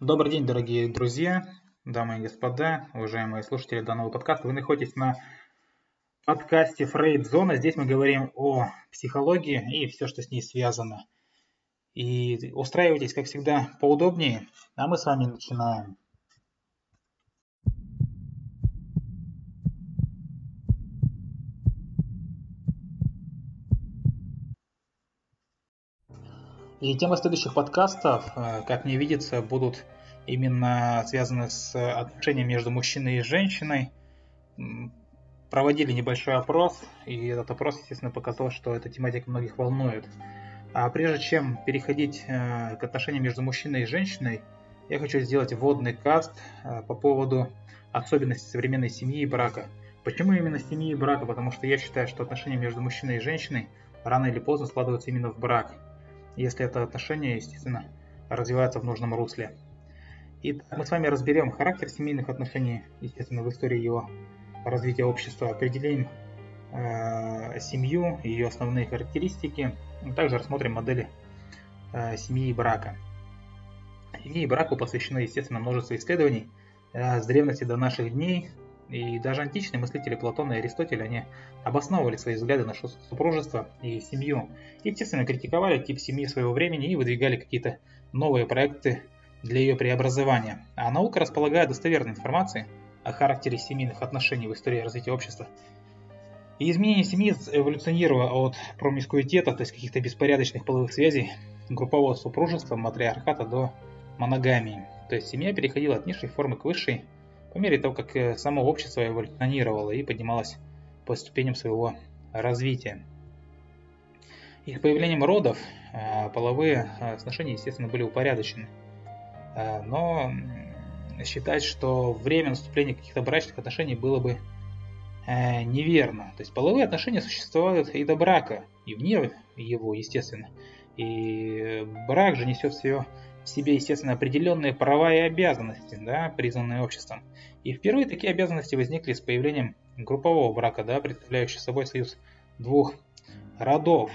Добрый день, дорогие друзья, дамы и господа, уважаемые слушатели данного подкаста. Вы находитесь на подкасте Фрейдзона. Здесь мы говорим о психологии и все, что с ней связано. И устраивайтесь, как всегда, поудобнее. А мы с вами начинаем. И темы следующих подкастов, как мне видится, будут именно связаны с отношениями между мужчиной и женщиной. Проводили небольшой опрос, и этот опрос, естественно, показал, что эта тематика многих волнует. А прежде чем переходить к отношениям между мужчиной и женщиной, я хочу сделать вводный каст по поводу особенностей современной семьи и брака. Почему именно семьи и брака? Потому что я считаю, что отношения между мужчиной и женщиной рано или поздно складываются именно в брак. Если это отношение, естественно, развивается в нужном русле. И мы с вами разберем характер семейных отношений, естественно, в истории его развития общества, определим семью, ее основные характеристики, также рассмотрим модели семьи и брака. Семье и браку посвящено, естественно, множество исследований с древности до наших дней. И даже античные мыслители Платон и Аристотель, они обосновывали свои взгляды на супружество и семью. И, естественно, критиковали тип семьи своего времени и выдвигали какие-то новые проекты для ее преобразования. А наука располагает достоверной информацией о характере семейных отношений в истории развития общества. И изменение семьи эволюционировало от промискуитета, то есть каких-то беспорядочных половых связей, группового супружества, матриархата до моногамии. То есть семья переходила от низшей формы к высшей, по мере того, как само общество эволюционировало и поднималось по ступеням своего развития. И с появлением родов половые отношения, естественно, были упорядочены. Но считать, что время наступления каких-то брачных отношений было бы неверно. То есть половые отношения существуют и до брака, и вне его, естественно. И брак же несет в себе, естественно, определенные права и обязанности, да, признанные обществом. И впервые такие обязанности возникли с появлением группового брака, да, представляющего собой союз двух родов,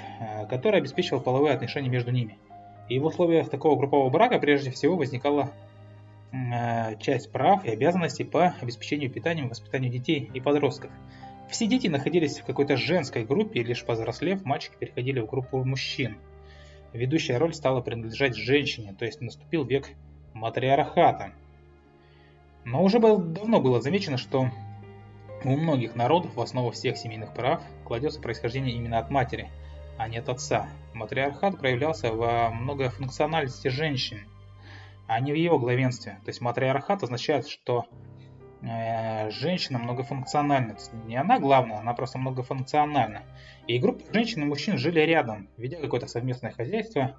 который обеспечивал половые отношения между ними. И в условиях такого группового брака прежде всего возникала часть прав и обязанностей по обеспечению питанием и воспитанию детей и подростков. Все дети находились в какой-то женской группе, и лишь повзрослев, мальчики переходили в группу мужчин. Ведущая роль стала принадлежать женщине, то есть наступил век матриархата. Но уже давно было замечено, что у многих народов в основу всех семейных прав кладется происхождение именно от матери, а не от отца. Матриархат проявлялся во многофункциональности женщин, а не в его главенстве. То есть матриархат означает, что женщина многофункциональна. Не она главная, она просто многофункциональна. И группы женщин и мужчин жили рядом, ведя какое-то совместное хозяйство.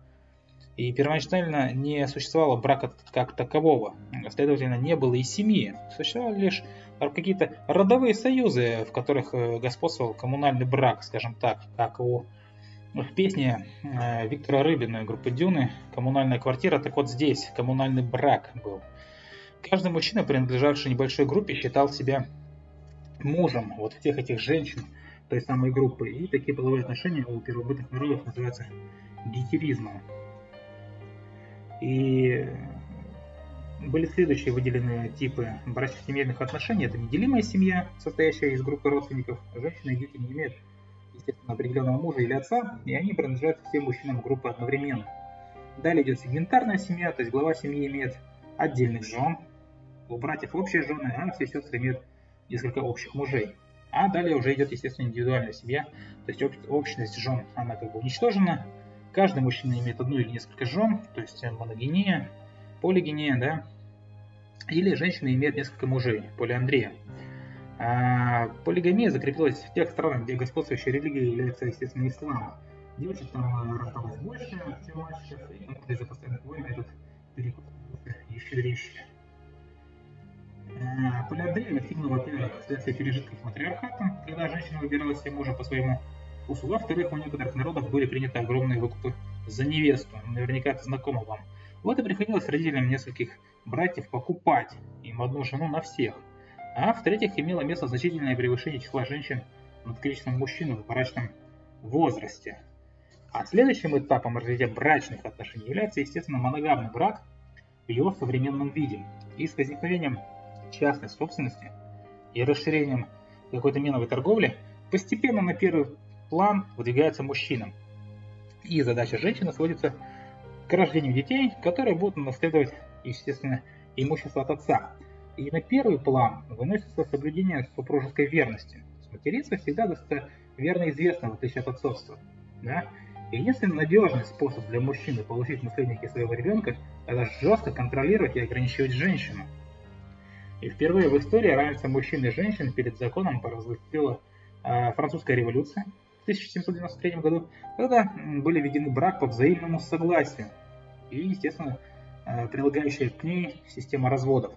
И первоначально не существовало брака как такового. Следовательно, не было и семьи. Существовали лишь какие-то родовые союзы, в которых господствовал коммунальный брак, скажем так, как в песне Виктора Рыбина и группы «Дюны» «Коммунальная квартира». Так вот здесь коммунальный брак был. Каждый мужчина, принадлежавший небольшой группе, считал себя мужем вот всех этих женщин той самой группы. И такие половые отношения у первобытных народов называются гетеризмом. И были следующие выделенные типы брачных семейных отношений. Это неделимая семья, состоящая из группы родственников. Женщины и дети не имеют, естественно, определенного мужа или отца, и они принадлежат всем мужчинам группы одновременно. Далее идет сегментарная семья, то есть глава семьи имеет отдельных жен, у братьев общие жены, а все сестры имеют несколько общих мужей. А далее уже идет, естественно, индивидуальная семья, то есть общность жен, она как бы уничтожена. Каждый мужчина имеет одну или несколько жен, то есть моногения, полигения, да. Или женщина имеет несколько мужей, полиандрия. А полигамия закрепилась в тех странах, где господствующей религией является, естественно, ислам. Девочек там рождалось больше, чем мальчиков, и из-за постоянных войн этот переход еще резче. Полиандрия активна, во-первых, вследствие пережитков матриархата, когда женщина выбирала себе мужа по своему вкусу. Во-вторых, у некоторых народов были приняты огромные выкупы за невесту. Наверняка это знакомо вам. Вот и приходилось родителям нескольких братьев покупать им одну жену на всех. А в-третьих, имело место значительное превышение числа женщин над количеством мужчин в брачном возрасте. А следующим этапом развития брачных отношений является, естественно, моногамный брак, в ее современном виде и с возникновением частной собственности и расширением какой-то меновой торговли постепенно на первый план выдвигаются мужчинам. И задача женщины сводится к рождению детей, которые будут наследовать, естественно, имущество от отца. И на первый план выносится соблюдение супружеской верности. Материнство всегда достоверно известно, в отличие от отцовства. Да? Единственный надежный способ для мужчины получить наследники своего ребенка – это жестко контролировать и ограничивать женщину. И впервые в истории равенство мужчин и женщин перед законом провозгласила Французская революция в 1793 году, когда были введены брак по взаимному согласию и, естественно, прилагающая к ней система разводов.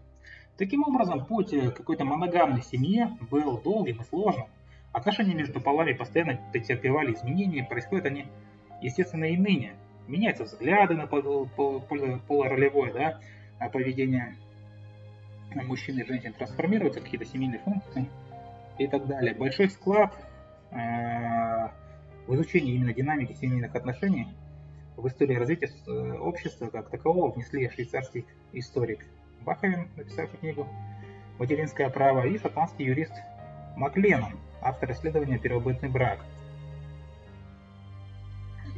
Таким образом, путь к какой-то моногамной семье был долгим и сложным. Отношения между полами постоянно претерпевали изменения, происходят они, естественно, и ныне. Меняются взгляды на полуролевое, да, поведение мужчин и женщин, трансформируются какие-то семейные функции и так далее. Большой вклад в изучении именно динамики семейных отношений в истории развития общества как такового внесли швейцарский историк Баховен, написавший книгу «Материнское право», и шотландский юрист Макленнон, автор исследования «Первобытный брак».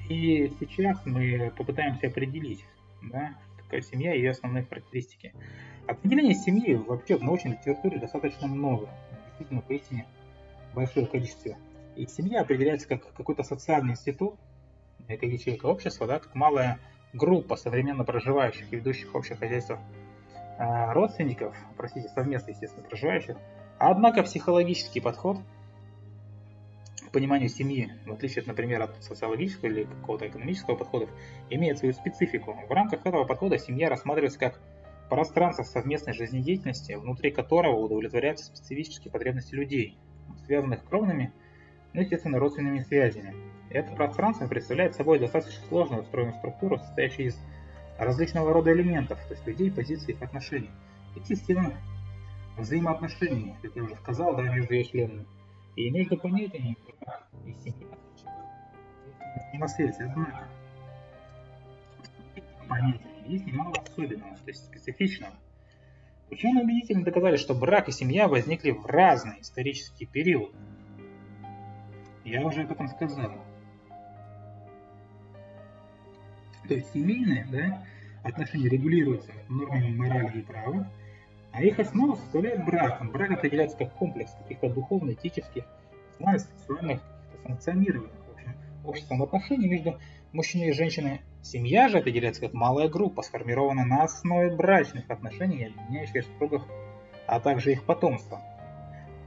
И сейчас мы попытаемся определить, да, что такое семья и ее основные характеристики. Определений семьи вообще в научной литературе достаточно много, действительно, поистине большое количество. И семья определяется как какой-то социальный институт, как ячейка общества, да, как малая группа современно проживающих и ведущих общих хозяйств родственников, простите, совместно, естественно, проживающих. Однако психологический подход к пониманию семьи, в отличие, например, от социологического или какого-то экономического подхода, имеет свою специфику. В рамках этого подхода семья рассматривается как пространство совместной жизнедеятельности, внутри которого удовлетворяются специфические потребности людей, связанных кровными, но, естественно, родственными связями. Это пространство представляет собой достаточно сложную устроенную структуру, состоящую из различного рода элементов, то есть людей, позиций, их отношений. И система взаимоотношений, как я уже сказал, да, между ее членами. И между понятиями и семья взаимосвязь. Однако понятия есть немало особенного, то есть специфичного. Ученые убедительно доказали, что брак и семья возникли в разные исторические периоды. Я уже об этом сказал. То есть семейные, да, отношения регулируются нормами морали и права, а их основу составляет брак. Брак определяется как комплекс каких-то духовно-этических, сексуальных, санкционированных обществом отношений между мужчиной и женщиной. Семья же определяется как малая группа, сформированная на основе брачных отношений, объединяющих супругов, а также их потомство.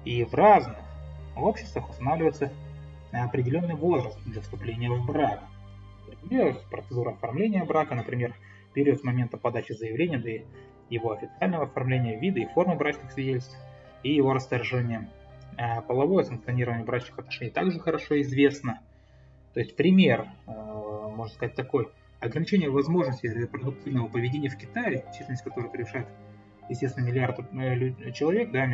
И в разных обществах устанавливается определенный возраст для вступления в брак. Процедура оформления брака, например, период с момента подачи заявления до его официального оформления, вида и формы брачных свидетельств и его расторжения. Половое санкционирование брачных отношений также хорошо известно. То есть пример, можно сказать, такой: ограничение возможностей репродуктивного поведения в Китае, численность которой превышает, естественно, миллиард человек, да,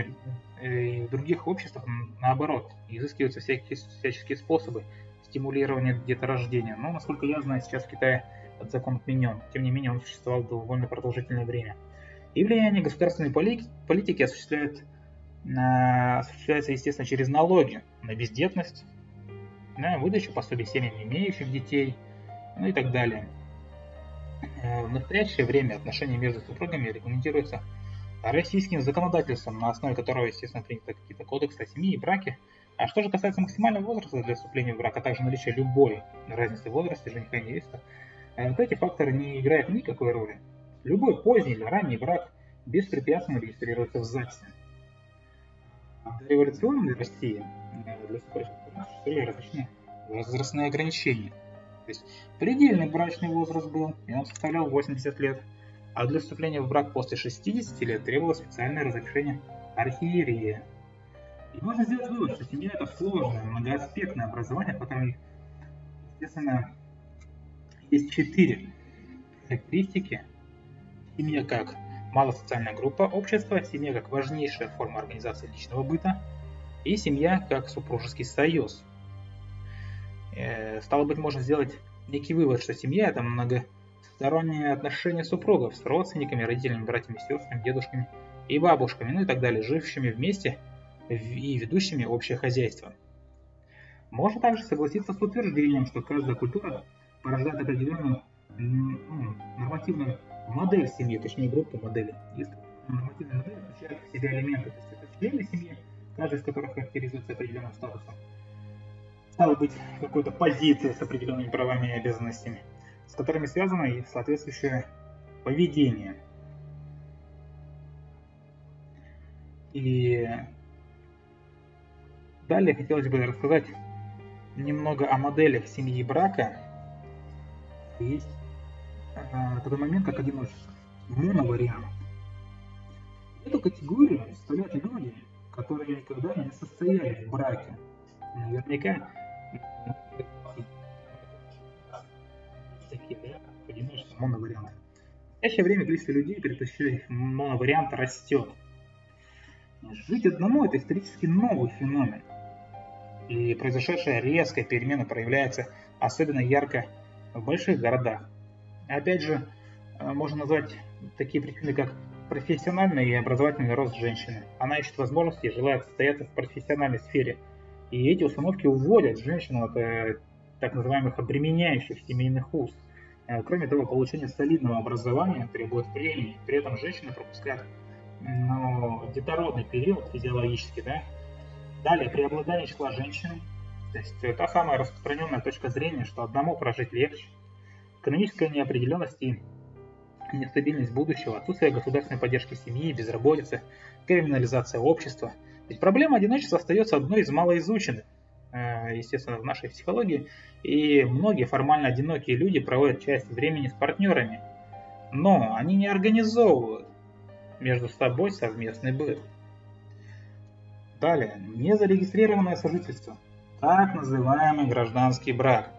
и в других обществах наоборот изыскиваются всяческие способы стимулирования деторождения. Но, насколько я знаю, сейчас в Китае этот закон отменен. Тем не менее, он существовал довольно продолжительное время. И влияние государственной политики осуществляется, естественно, через налоги на бездетность, на выдачу пособий семьям, имеющим детей, ну и так далее. В настоящее время отношения между супругами регламентируются российским законодательством, на основе которого, естественно, приняты какие-то кодексы о семье и браке. А что же касается максимального возраста для вступления в брак, а также наличия любой разницы в возрасте жениха и невесты, вот эти факторы не играют никакой роли. Любой поздний или ранний брак беспрепятственно регистрируется в ЗАГСе. А в революционной России для супругов различные возрастные ограничения. То есть предельный брачный возраст был, и он составлял 80 лет. А для вступления в брак после 60 лет требовалось специальное разрешение архиерея. И можно сделать вывод, что семья — это сложное, многоаспектное образование, в котором, естественно, есть 4 характеристики. Семья как малосоциальная группа общества, семья как важнейшая форма организации личного быта и семья как супружеский союз. Стало быть, можно сделать некий вывод, что семья — это сторонние отношения супругов с родственниками, родителями, братьями, сестрами, дедушками и бабушками, ну и так далее, жившими вместе и ведущими общее хозяйство. Можно также согласиться с утверждением, что каждая культура порождает определенную нормативную модель семьи, точнее группу моделей. Если нормативная модель включает в себя элементы, то есть это члены семьи, каждый из которых характеризуется определенным статусом. Стало быть, какой-то позиция с определенными правами и обязанностями, с которыми связано и соответствующее поведение. И далее хотелось бы рассказать немного о моделях семьи и брака. Есть такой момент, как одиночество, моновариант. Эту категорию составляют люди, которые никогда не состояли в браке. Наверняка такие варианты, одиночество, моноварианты. В настоящее время количество людей, предпочитающих моновариант, растет. Жить одному – это исторически новый феномен. И произошедшая резкая перемена проявляется особенно ярко в больших городах. Опять же, можно назвать такие причины, как профессиональный и образовательный рост женщины. Она ищет возможности и желает состояться в профессиональной сфере. И эти установки уводят женщину от так называемых обременяющих семейных уз. Кроме того, получение солидного образования требует времени. При этом женщина пропускает детородный период физиологически, да. Далее, преобладание числа женщин, то есть та самая распространенная точка зрения, что одному прожить легче, экономическая неопределенность и нестабильность будущего, отсутствие государственной поддержки семьи, безработица, криминализация общества. Ведь проблема одиночества остается одной из малоизученных, естественно, в нашей психологии, и многие формально одинокие люди проводят часть времени с партнерами, но они не организовывают между собой совместный быт. Далее, незарегистрированное сожительство, так называемый гражданский брак.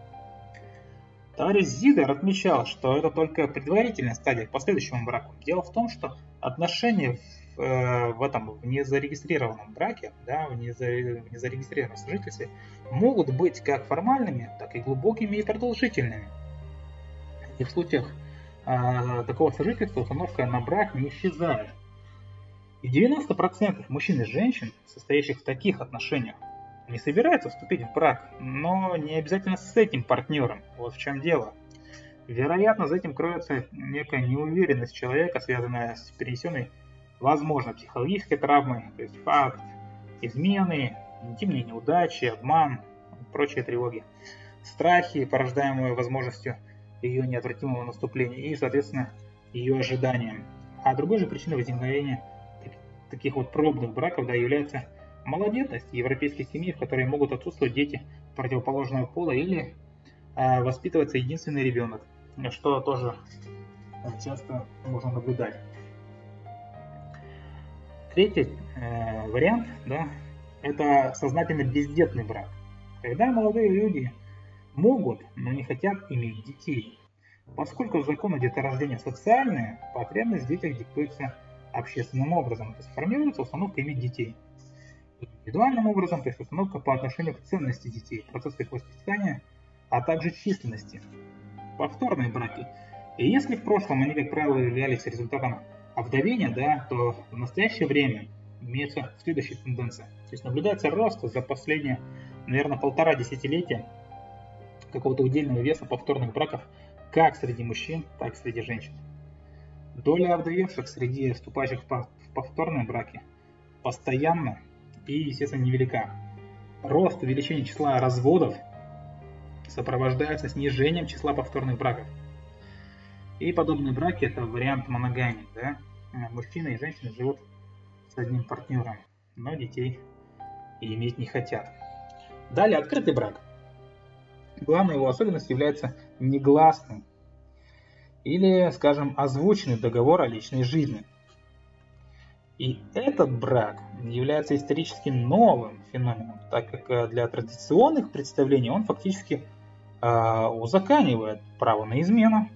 Тарас Зидер отмечал, что это только предварительная стадия к последующему браку. Дело в том, что отношения в незарегистрированном браке, да, в незарегистрированном сожительстве могут быть как формальными, так и глубокими и продолжительными. И в случаях такого сожительства установка на брак не исчезает. И 90% мужчин и женщин, состоящих в таких отношениях, не собираются вступить в брак, но не обязательно с этим партнером. Вот в чем дело. Вероятно, за этим кроется некая неуверенность человека, связанная с перенесенной, возможно, психологической травмой, то есть факт измены, интимные неудачи, обман, прочие тревоги, страхи, порождаемые возможностью ее неотвратимого наступления и, соответственно, ее ожиданиям. А другой же причиной возникновения таких вот пробных браков, да, является малодетность европейских семей, в которой могут отсутствовать дети противоположного пола или воспитывается единственный ребенок, что тоже часто можно наблюдать. Третий вариант, да, это сознательно бездетный брак, когда молодые люди могут, но не хотят иметь детей. Поскольку законы деторождения социальные, потребность в детях диктуется общественным образом, то есть формируется установка иметь детей. Индивидуальным образом, то есть установка по отношению к ценности детей, процессу их воспитания, а также численности. Повторные браки. И если в прошлом они, как правило, являлись результатом овдовения, да, то в настоящее время имеется следующая тенденция. То есть наблюдается рост за последние, наверное, полтора десятилетия какого-то удельного веса повторных браков как среди мужчин, так и среди женщин. Доля овдовевших среди вступающих в повторные браки постоянно и, естественно, невелика. Рост увеличения числа разводов сопровождается снижением числа повторных браков. И подобные браки – это вариант моногамии, да? Мужчина и женщина живут с одним партнером, но детей иметь не хотят. Далее, открытый брак. Главной его особенностью является негласный или, скажем, озвученный договор о личной жизни. И этот брак является исторически новым феноменом, так как для традиционных представлений он фактически узаконивает право на измену.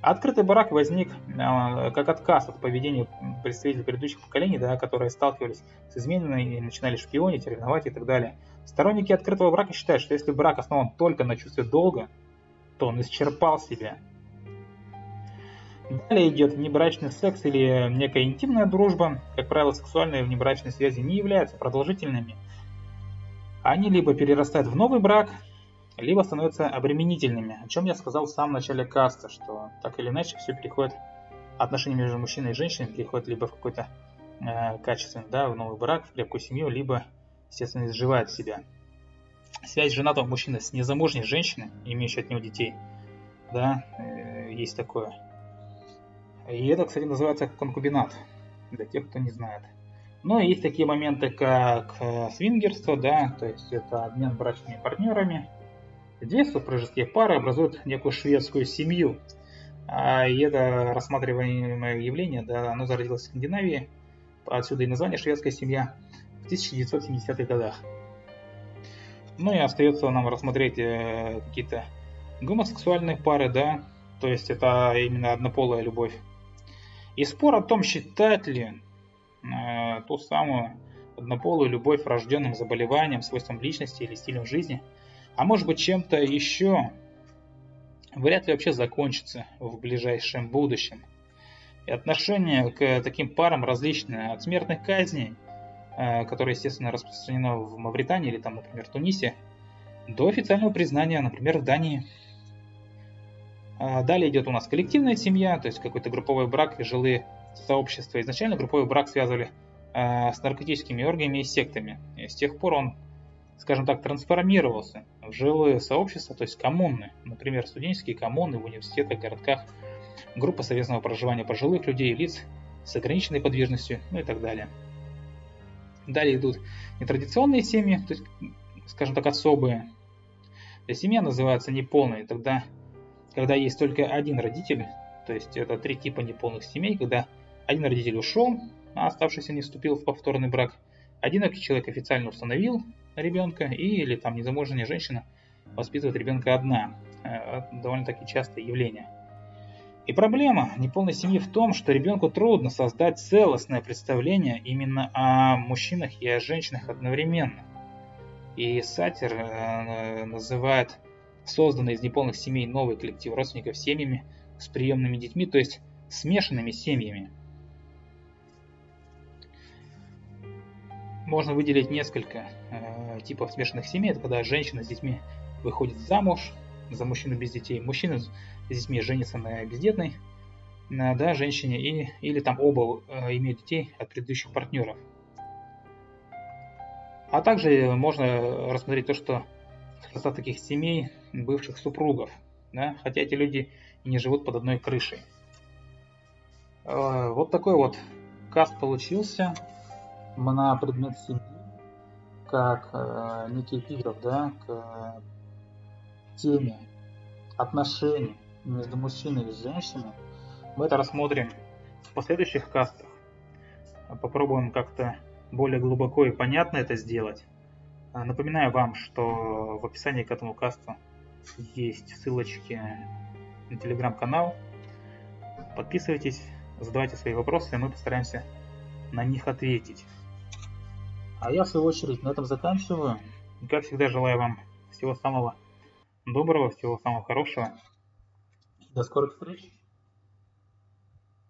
Открытый брак возник как отказ от поведения представителей предыдущих поколений, да, которые сталкивались с изменой и начинали шпионить, ревновать и так далее. Сторонники открытого брака считают, что если брак основан только на чувстве долга, то он исчерпал себя. Далее идет внебрачный секс или некая интимная дружба. Как правило, сексуальные внебрачные связи не являются продолжительными. Они либо перерастают в новый брак, либо становятся обременительными. О чем я сказал в самом начале каста, что так или иначе все переходит, отношения между мужчиной и женщиной переходят либо в какой-то качественный, да, в новый брак, в крепкую семью, либо, естественно, изживает себя. Связь женатого мужчины с незамужней женщиной, имеющей от него детей, да, есть такое. И это, кстати, называется конкубинат, для тех, кто не знает. Но есть такие моменты, как свингерство, да, то есть это обмен брачными партнерами. Здесь супружеские пары образуют некую шведскую семью. И это рассматриваемое явление, да, оно зародилось в Скандинавии, отсюда и название «Шведская семья» в 1970-х годах. Ну и остается нам рассмотреть какие-то гомосексуальные пары, да, то есть это именно однополая любовь. И спор о том, считать ли ту самую однополую любовь врожденным заболеванием, свойством личности или стилем жизни, а может быть чем-то еще, вряд ли вообще закончится в ближайшем будущем. И отношение к таким парам различное, от смертных казней, которое, естественно, распространено в Мавритании или, там, например, в Тунисе, до официального признания, например, в Дании. Далее идет у нас коллективная семья, то есть какой-то групповой брак и жилые сообщества. Изначально групповой брак связывали с наркотическими оргиями и сектами. И с тех пор он, скажем так, трансформировался в жилые сообщества, то есть коммуны, например, студенческие коммуны в университетах, городках, группа совместного проживания пожилых людей и лиц с ограниченной подвижностью, ну и так далее. Далее идут нетрадиционные семьи, то есть, скажем так, особые. Семья называется неполной, тогда, когда есть только один родитель, то есть это три типа неполных семей, когда один родитель ушел, а оставшийся не вступил в повторный брак, одинокий человек официально установил ребенка, или там незамужняя женщина воспитывает ребенка одна. Довольно-таки частое явление. И проблема неполной семьи в том, что ребенку трудно создать целостное представление именно о мужчинах и о женщинах одновременно. И Сатир называет созданные из неполных семей новые коллективы родственников семьями с приемными детьми, то есть смешанными семьями. Можно выделить несколько типов смешанных семей. Это когда женщина с детьми выходит замуж за мужчину без детей, мужчина с детьми женится на бездетной, да, женщине, или там оба имеют детей от предыдущих партнеров. А также можно рассмотреть то, что состав таких семей бывших супругов, да, хотя эти люди и не живут под одной крышей. Вот такой вот каст получился на предмет семьи, как некий эпиграф, да, к теме отношений между мужчиной и женщиной. Мы это рассмотрим в последующих кастах. Попробуем как-то более глубоко и понятно это сделать. Напоминаю вам, что в описании к этому касту есть ссылочки на телеграм-канал. Подписывайтесь, задавайте свои вопросы, и мы постараемся на них ответить. А я, в свою очередь, на этом заканчиваю. И, как всегда, желаю вам всего самого доброго, всего самого хорошего. До скорых встреч.